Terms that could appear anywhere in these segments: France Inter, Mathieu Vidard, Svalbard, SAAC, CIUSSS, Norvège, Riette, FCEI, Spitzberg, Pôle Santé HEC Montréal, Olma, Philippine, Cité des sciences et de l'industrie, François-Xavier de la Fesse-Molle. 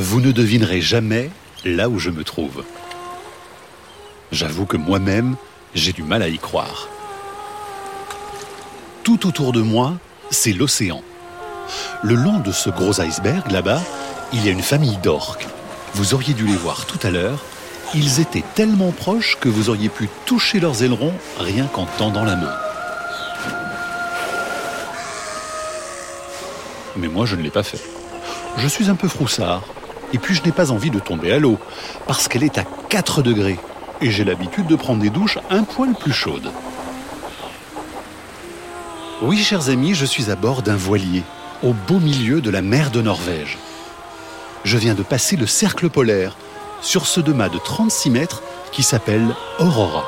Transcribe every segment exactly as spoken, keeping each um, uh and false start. vous ne devinerez jamais là où je me trouve. J'avoue que moi-même, j'ai du mal à y croire. Tout autour de moi, c'est l'océan. Le long de ce gros iceberg, là-bas, il y a une famille d'orques. Vous auriez dû les voir tout à l'heure. Ils étaient tellement proches que vous auriez pu toucher leurs ailerons rien qu'en tendant la main. Mais moi, je ne l'ai pas fait. Je suis un peu froussard. Et puis, je n'ai pas envie de tomber à l'eau, parce qu'elle est à quatre degrés. Et j'ai l'habitude de prendre des douches un poil plus chaudes. Oui, chers amis, je suis à bord d'un voilier, au beau milieu de la mer de Norvège. Je viens de passer le cercle polaire, sur ce deux mâts de trente-six mètres qui s'appelle Aurora.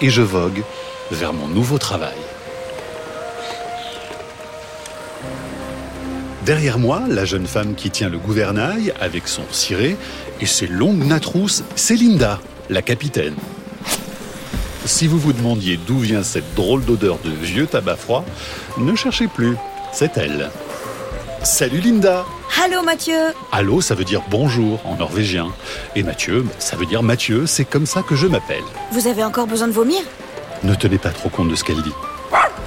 Et je vogue vers mon nouveau travail. Derrière moi, la jeune femme qui tient le gouvernail avec son ciré et ses longues nattes rousses, c'est Linda, la capitaine. Si vous vous demandiez d'où vient cette drôle d'odeur de vieux tabac froid, ne cherchez plus, c'est elle. Salut Linda! Allô Mathieu! Allô, ça veut dire bonjour en norvégien. Et Mathieu, ça veut dire Mathieu, c'est comme ça que je m'appelle. Vous avez encore besoin de vomir? Ne tenez pas trop compte de ce qu'elle dit.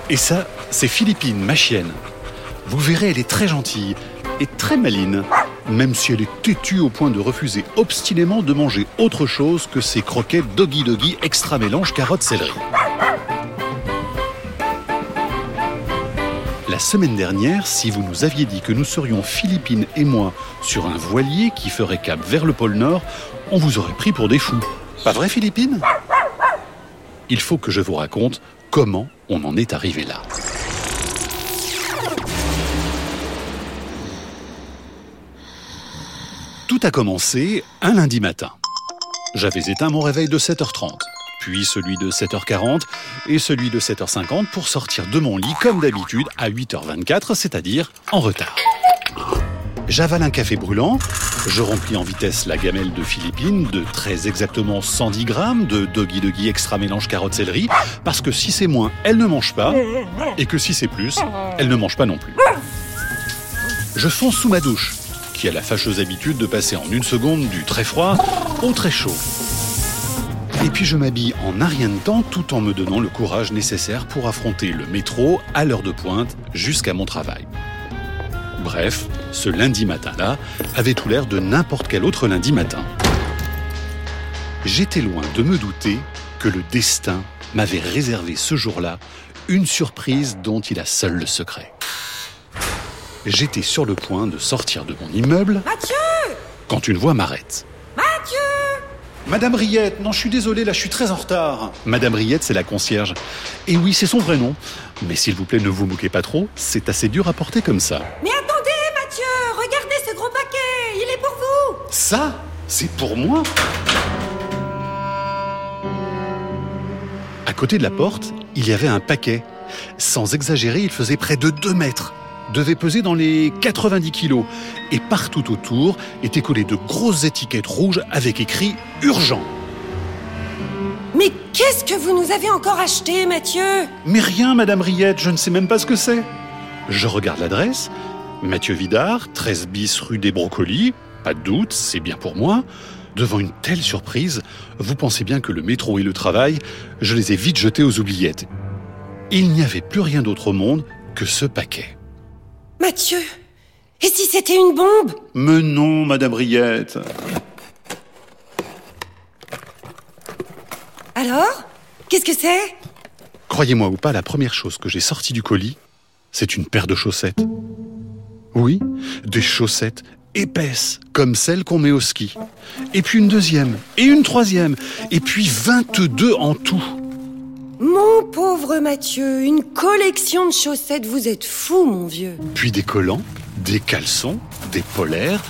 Et ça, c'est Philippine, ma chienne. Vous verrez, elle est très gentille et très maline, même si elle est têtue au point de refuser obstinément de manger autre chose que ces croquettes Doggy Doggy extra mélange carotte-céleri. La semaine dernière, si vous nous aviez dit que nous serions Philippine et moi sur un voilier qui ferait cap vers le pôle Nord, on vous aurait pris pour des fous. Pas vrai, Philippine? Il faut que je vous raconte comment on en est arrivé là. Tout a commencé un lundi matin. J'avais éteint mon réveil de sept heures trente, puis celui de sept heures quarante et celui de sept heures cinquante pour sortir de mon lit comme d'habitude à huit heures vingt-quatre, c'est-à-dire en retard. J'avale un café brûlant, je remplis en vitesse la gamelle de Philippine de très exactement cent dix grammes de Doggy Doggy extra mélange carotte-céleri, parce que si c'est moins, elle ne mange pas, et que si c'est plus, elle ne mange pas non plus. Je fonce sous ma douche, qui a la fâcheuse habitude de passer en une seconde du très froid au très chaud. Et puis je m'habille en un rien de temps tout en me donnant le courage nécessaire pour affronter le métro à l'heure de pointe jusqu'à mon travail. Bref, ce lundi matin-là avait tout l'air de n'importe quel autre lundi matin. J'étais loin de me douter que le destin m'avait réservé ce jour-là une surprise dont il a seul le secret. J'étais sur le point de sortir de mon immeuble... Mathieu ! Quand une voix m'arrête. Mathieu ! Madame Riette, non, je suis désolé, là, je suis très en retard. Madame Riette, c'est la concierge. Et oui, c'est son vrai nom. Mais s'il vous plaît, ne vous moquez pas trop, c'est assez dur à porter comme ça. Mais attendez, Mathieu, regardez ce gros paquet, il est pour vous. Ça, c'est pour moi ? À côté de la porte, il y avait un paquet. Sans exagérer, il faisait près de deux mètres. Devait peser dans les quatre-vingt-dix kilos et partout autour étaient collées de grosses étiquettes rouges avec écrit « Urgent ». Mais qu'est-ce que vous nous avez encore acheté, Mathieu ? Mais rien, Madame Riette, je ne sais même pas ce que c'est. Je regarde l'adresse, Mathieu Vidard, treize bis rue des Brocolis, pas de doute, c'est bien pour moi. Devant une telle surprise, vous pensez bien que le métro et le travail, je les ai vite jetés aux oubliettes. Il n'y avait plus rien d'autre au monde que ce paquet. Mathieu, et si c'était une bombe ? Mais non, Madame Riette. Alors ? Qu'est-ce que c'est ? Croyez-moi ou pas, la première chose que j'ai sortie du colis, c'est une paire de chaussettes. Oui, des chaussettes épaisses, comme celles qu'on met au ski. Et puis une deuxième, et une troisième, et puis vingt-deux en tout. Mon pauvre Mathieu, une collection de chaussettes, vous êtes fou, mon vieux. Puis des collants, des caleçons, des polaires,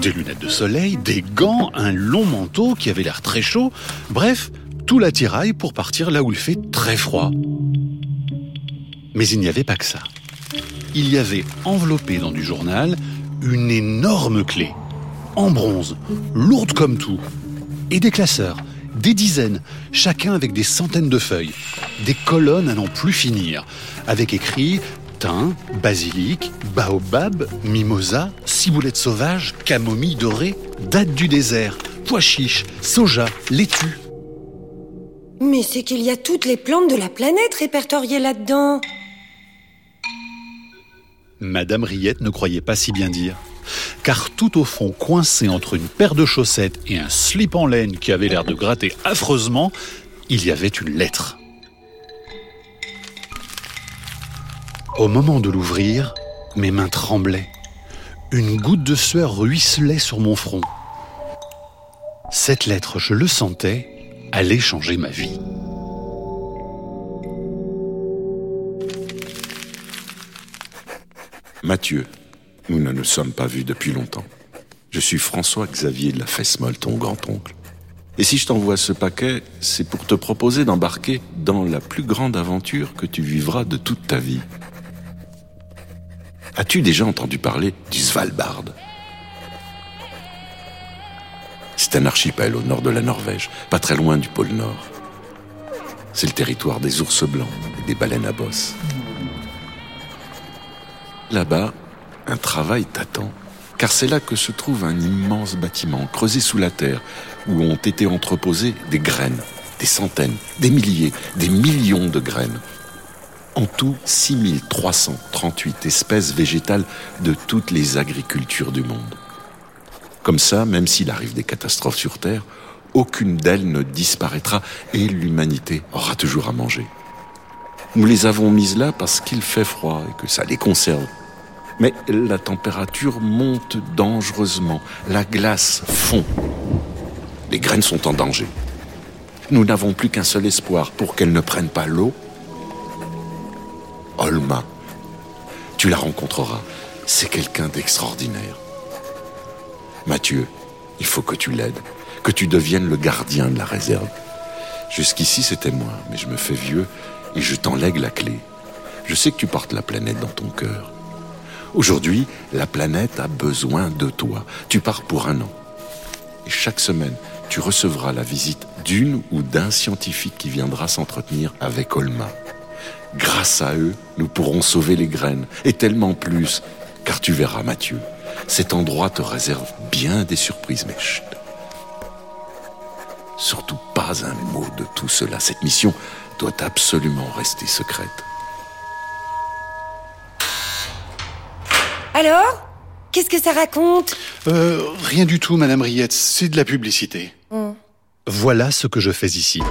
des lunettes de soleil, des gants, un long manteau qui avait l'air très chaud. Bref, tout l'attirail pour partir là où il fait très froid. Mais il n'y avait pas que ça. Il y avait enveloppé dans du journal une énorme clé, en bronze, lourde comme tout, et des classeurs. Des dizaines, chacun avec des centaines de feuilles, des colonnes à n'en plus finir, avec écrit thym, basilic, baobab, mimosa, ciboulette sauvage, camomille dorée, date du désert, pois chiche, soja, laitue. Mais c'est qu'il y a toutes les plantes de la planète répertoriées là-dedans. Madame Riette ne croyait pas si bien dire. Car tout au fond, coincé entre une paire de chaussettes et un slip en laine qui avait l'air de gratter affreusement, il y avait une lettre. Au moment de l'ouvrir, mes mains tremblaient. Une goutte de sueur ruisselait sur mon front. Cette lettre, je le sentais, allait changer ma vie. Mathieu, nous ne nous sommes pas vus depuis longtemps. Je suis François-Xavier de la Fesse-Molle, ton grand-oncle. Et si je t'envoie ce paquet, c'est pour te proposer d'embarquer dans la plus grande aventure que tu vivras de toute ta vie. As-tu déjà entendu parler du Svalbard ? C'est un archipel au nord de la Norvège, pas très loin du pôle Nord. C'est le territoire des ours blancs et des baleines à bosse. Là-bas, un travail t'attend, car c'est là que se trouve un immense bâtiment creusé sous la terre, où ont été entreposées des graines, des centaines, des milliers, des millions de graines. En tout, six mille trois cent trente-huit espèces végétales de toutes les agricultures du monde. Comme ça, même s'il arrive des catastrophes sur Terre, aucune d'elles ne disparaîtra et l'humanité aura toujours à manger. Nous les avons mises là parce qu'il fait froid et que ça les conserve. Mais la température monte dangereusement, la glace fond. Les graines sont en danger. Nous n'avons plus qu'un seul espoir pour qu'elles ne prennent pas l'eau. Olma, tu la rencontreras, c'est quelqu'un d'extraordinaire. Mathieu, il faut que tu l'aides, que tu deviennes le gardien de la réserve. Jusqu'ici, c'était moi, mais je me fais vieux et je t'enlègue la clé. Je sais que tu portes la planète dans ton cœur. Aujourd'hui, la planète a besoin de toi. Tu pars pour un an. Et chaque semaine, tu recevras la visite d'une ou d'un scientifique qui viendra s'entretenir avec Olma. Grâce à eux, nous pourrons sauver les graines, et tellement plus, car tu verras, Mathieu. Cet endroit te réserve bien des surprises, mais chut. Surtout pas un mot de tout cela. Cette mission doit absolument rester secrète. Alors ? Qu'est-ce que ça raconte ? Euh, rien du tout, Madame Riette. C'est de la publicité. Mmh. Voilà ce que je fais ici.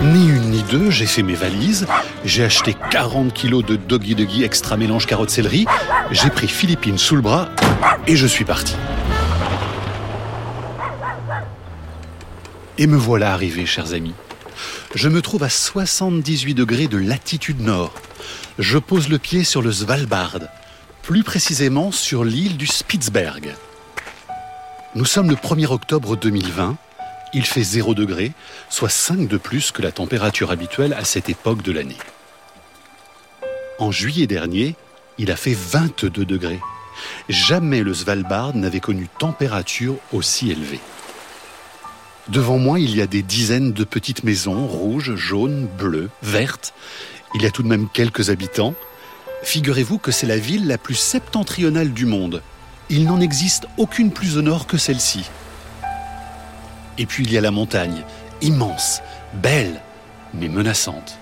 Ni une ni deux, j'ai fait mes valises, j'ai acheté quarante kilos de doggy doggy extra mélange carotte céleri, j'ai pris Philippine sous le bras et je suis parti. Et me voilà arrivé, chers amis. Je me trouve à soixante-dix-huit degrés de latitude nord. Je pose le pied sur le Svalbard, plus précisément sur l'île du Spitzberg. Nous sommes le premier octobre deux mille vingt. Il fait zéro degré, soit cinq de plus que la température habituelle à cette époque de l'année. En juillet dernier, il a fait vingt-deux degrés. Jamais le Svalbard n'avait connu température aussi élevée. Devant moi, il y a des dizaines de petites maisons, rouges, jaunes, bleues, vertes. Il y a tout de même quelques habitants. Figurez-vous que c'est la ville la plus septentrionale du monde. Il n'en existe aucune plus au nord que celle-ci. Et puis il y a la montagne, immense, belle, mais menaçante.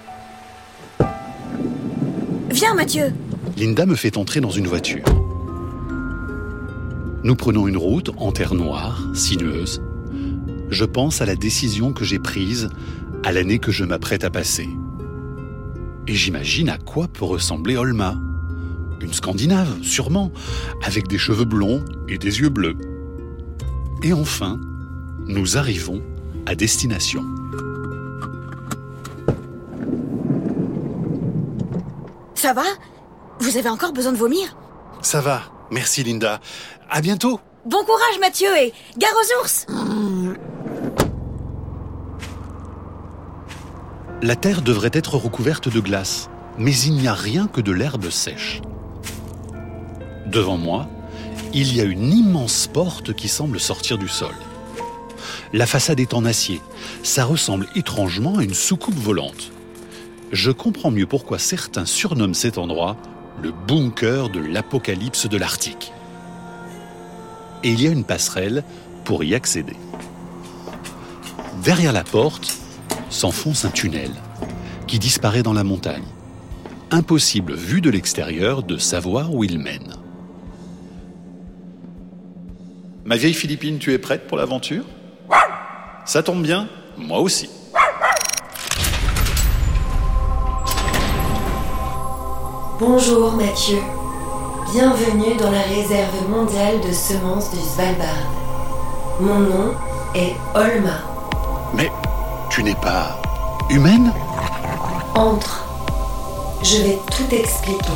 Viens, Mathieu. Linda me fait entrer dans une voiture. Nous prenons une route en terre noire, sinueuse. Je pense à la décision que j'ai prise, à l'année que je m'apprête à passer. Et j'imagine à quoi peut ressembler Olma. Une Scandinave, sûrement, avec des cheveux blonds et des yeux bleus. Et enfin, nous arrivons à destination. Ça va ? Vous avez encore besoin de vomir ? Ça va, merci Linda. À bientôt. Bon courage Mathieu et gare aux ours. La terre devrait être recouverte de glace, mais il n'y a rien que de l'herbe sèche. Devant moi, il y a une immense porte qui semble sortir du sol. La façade est en acier. Ça ressemble étrangement à une soucoupe volante. je comprends mieux pourquoi certains surnomment cet endroit le bunker de l'apocalypse de l'Arctique. Et il y a une passerelle pour y accéder. Derrière la porte s'enfonce un tunnel qui disparaît dans la montagne. Impossible, vu de l'extérieur, de savoir où il mène. Ma vieille Philippine, tu es prête pour l'aventure ? Ça tombe bien, moi aussi. Bonjour Mathieu, bienvenue dans la réserve mondiale de semences du Svalbard. Mon nom est Olma. Mais tu n'es pas humaine ? Entre. Je vais tout expliquer.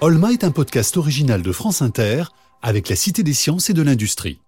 Olma est un podcast original de France Inter avec la Cité des sciences et de l'industrie.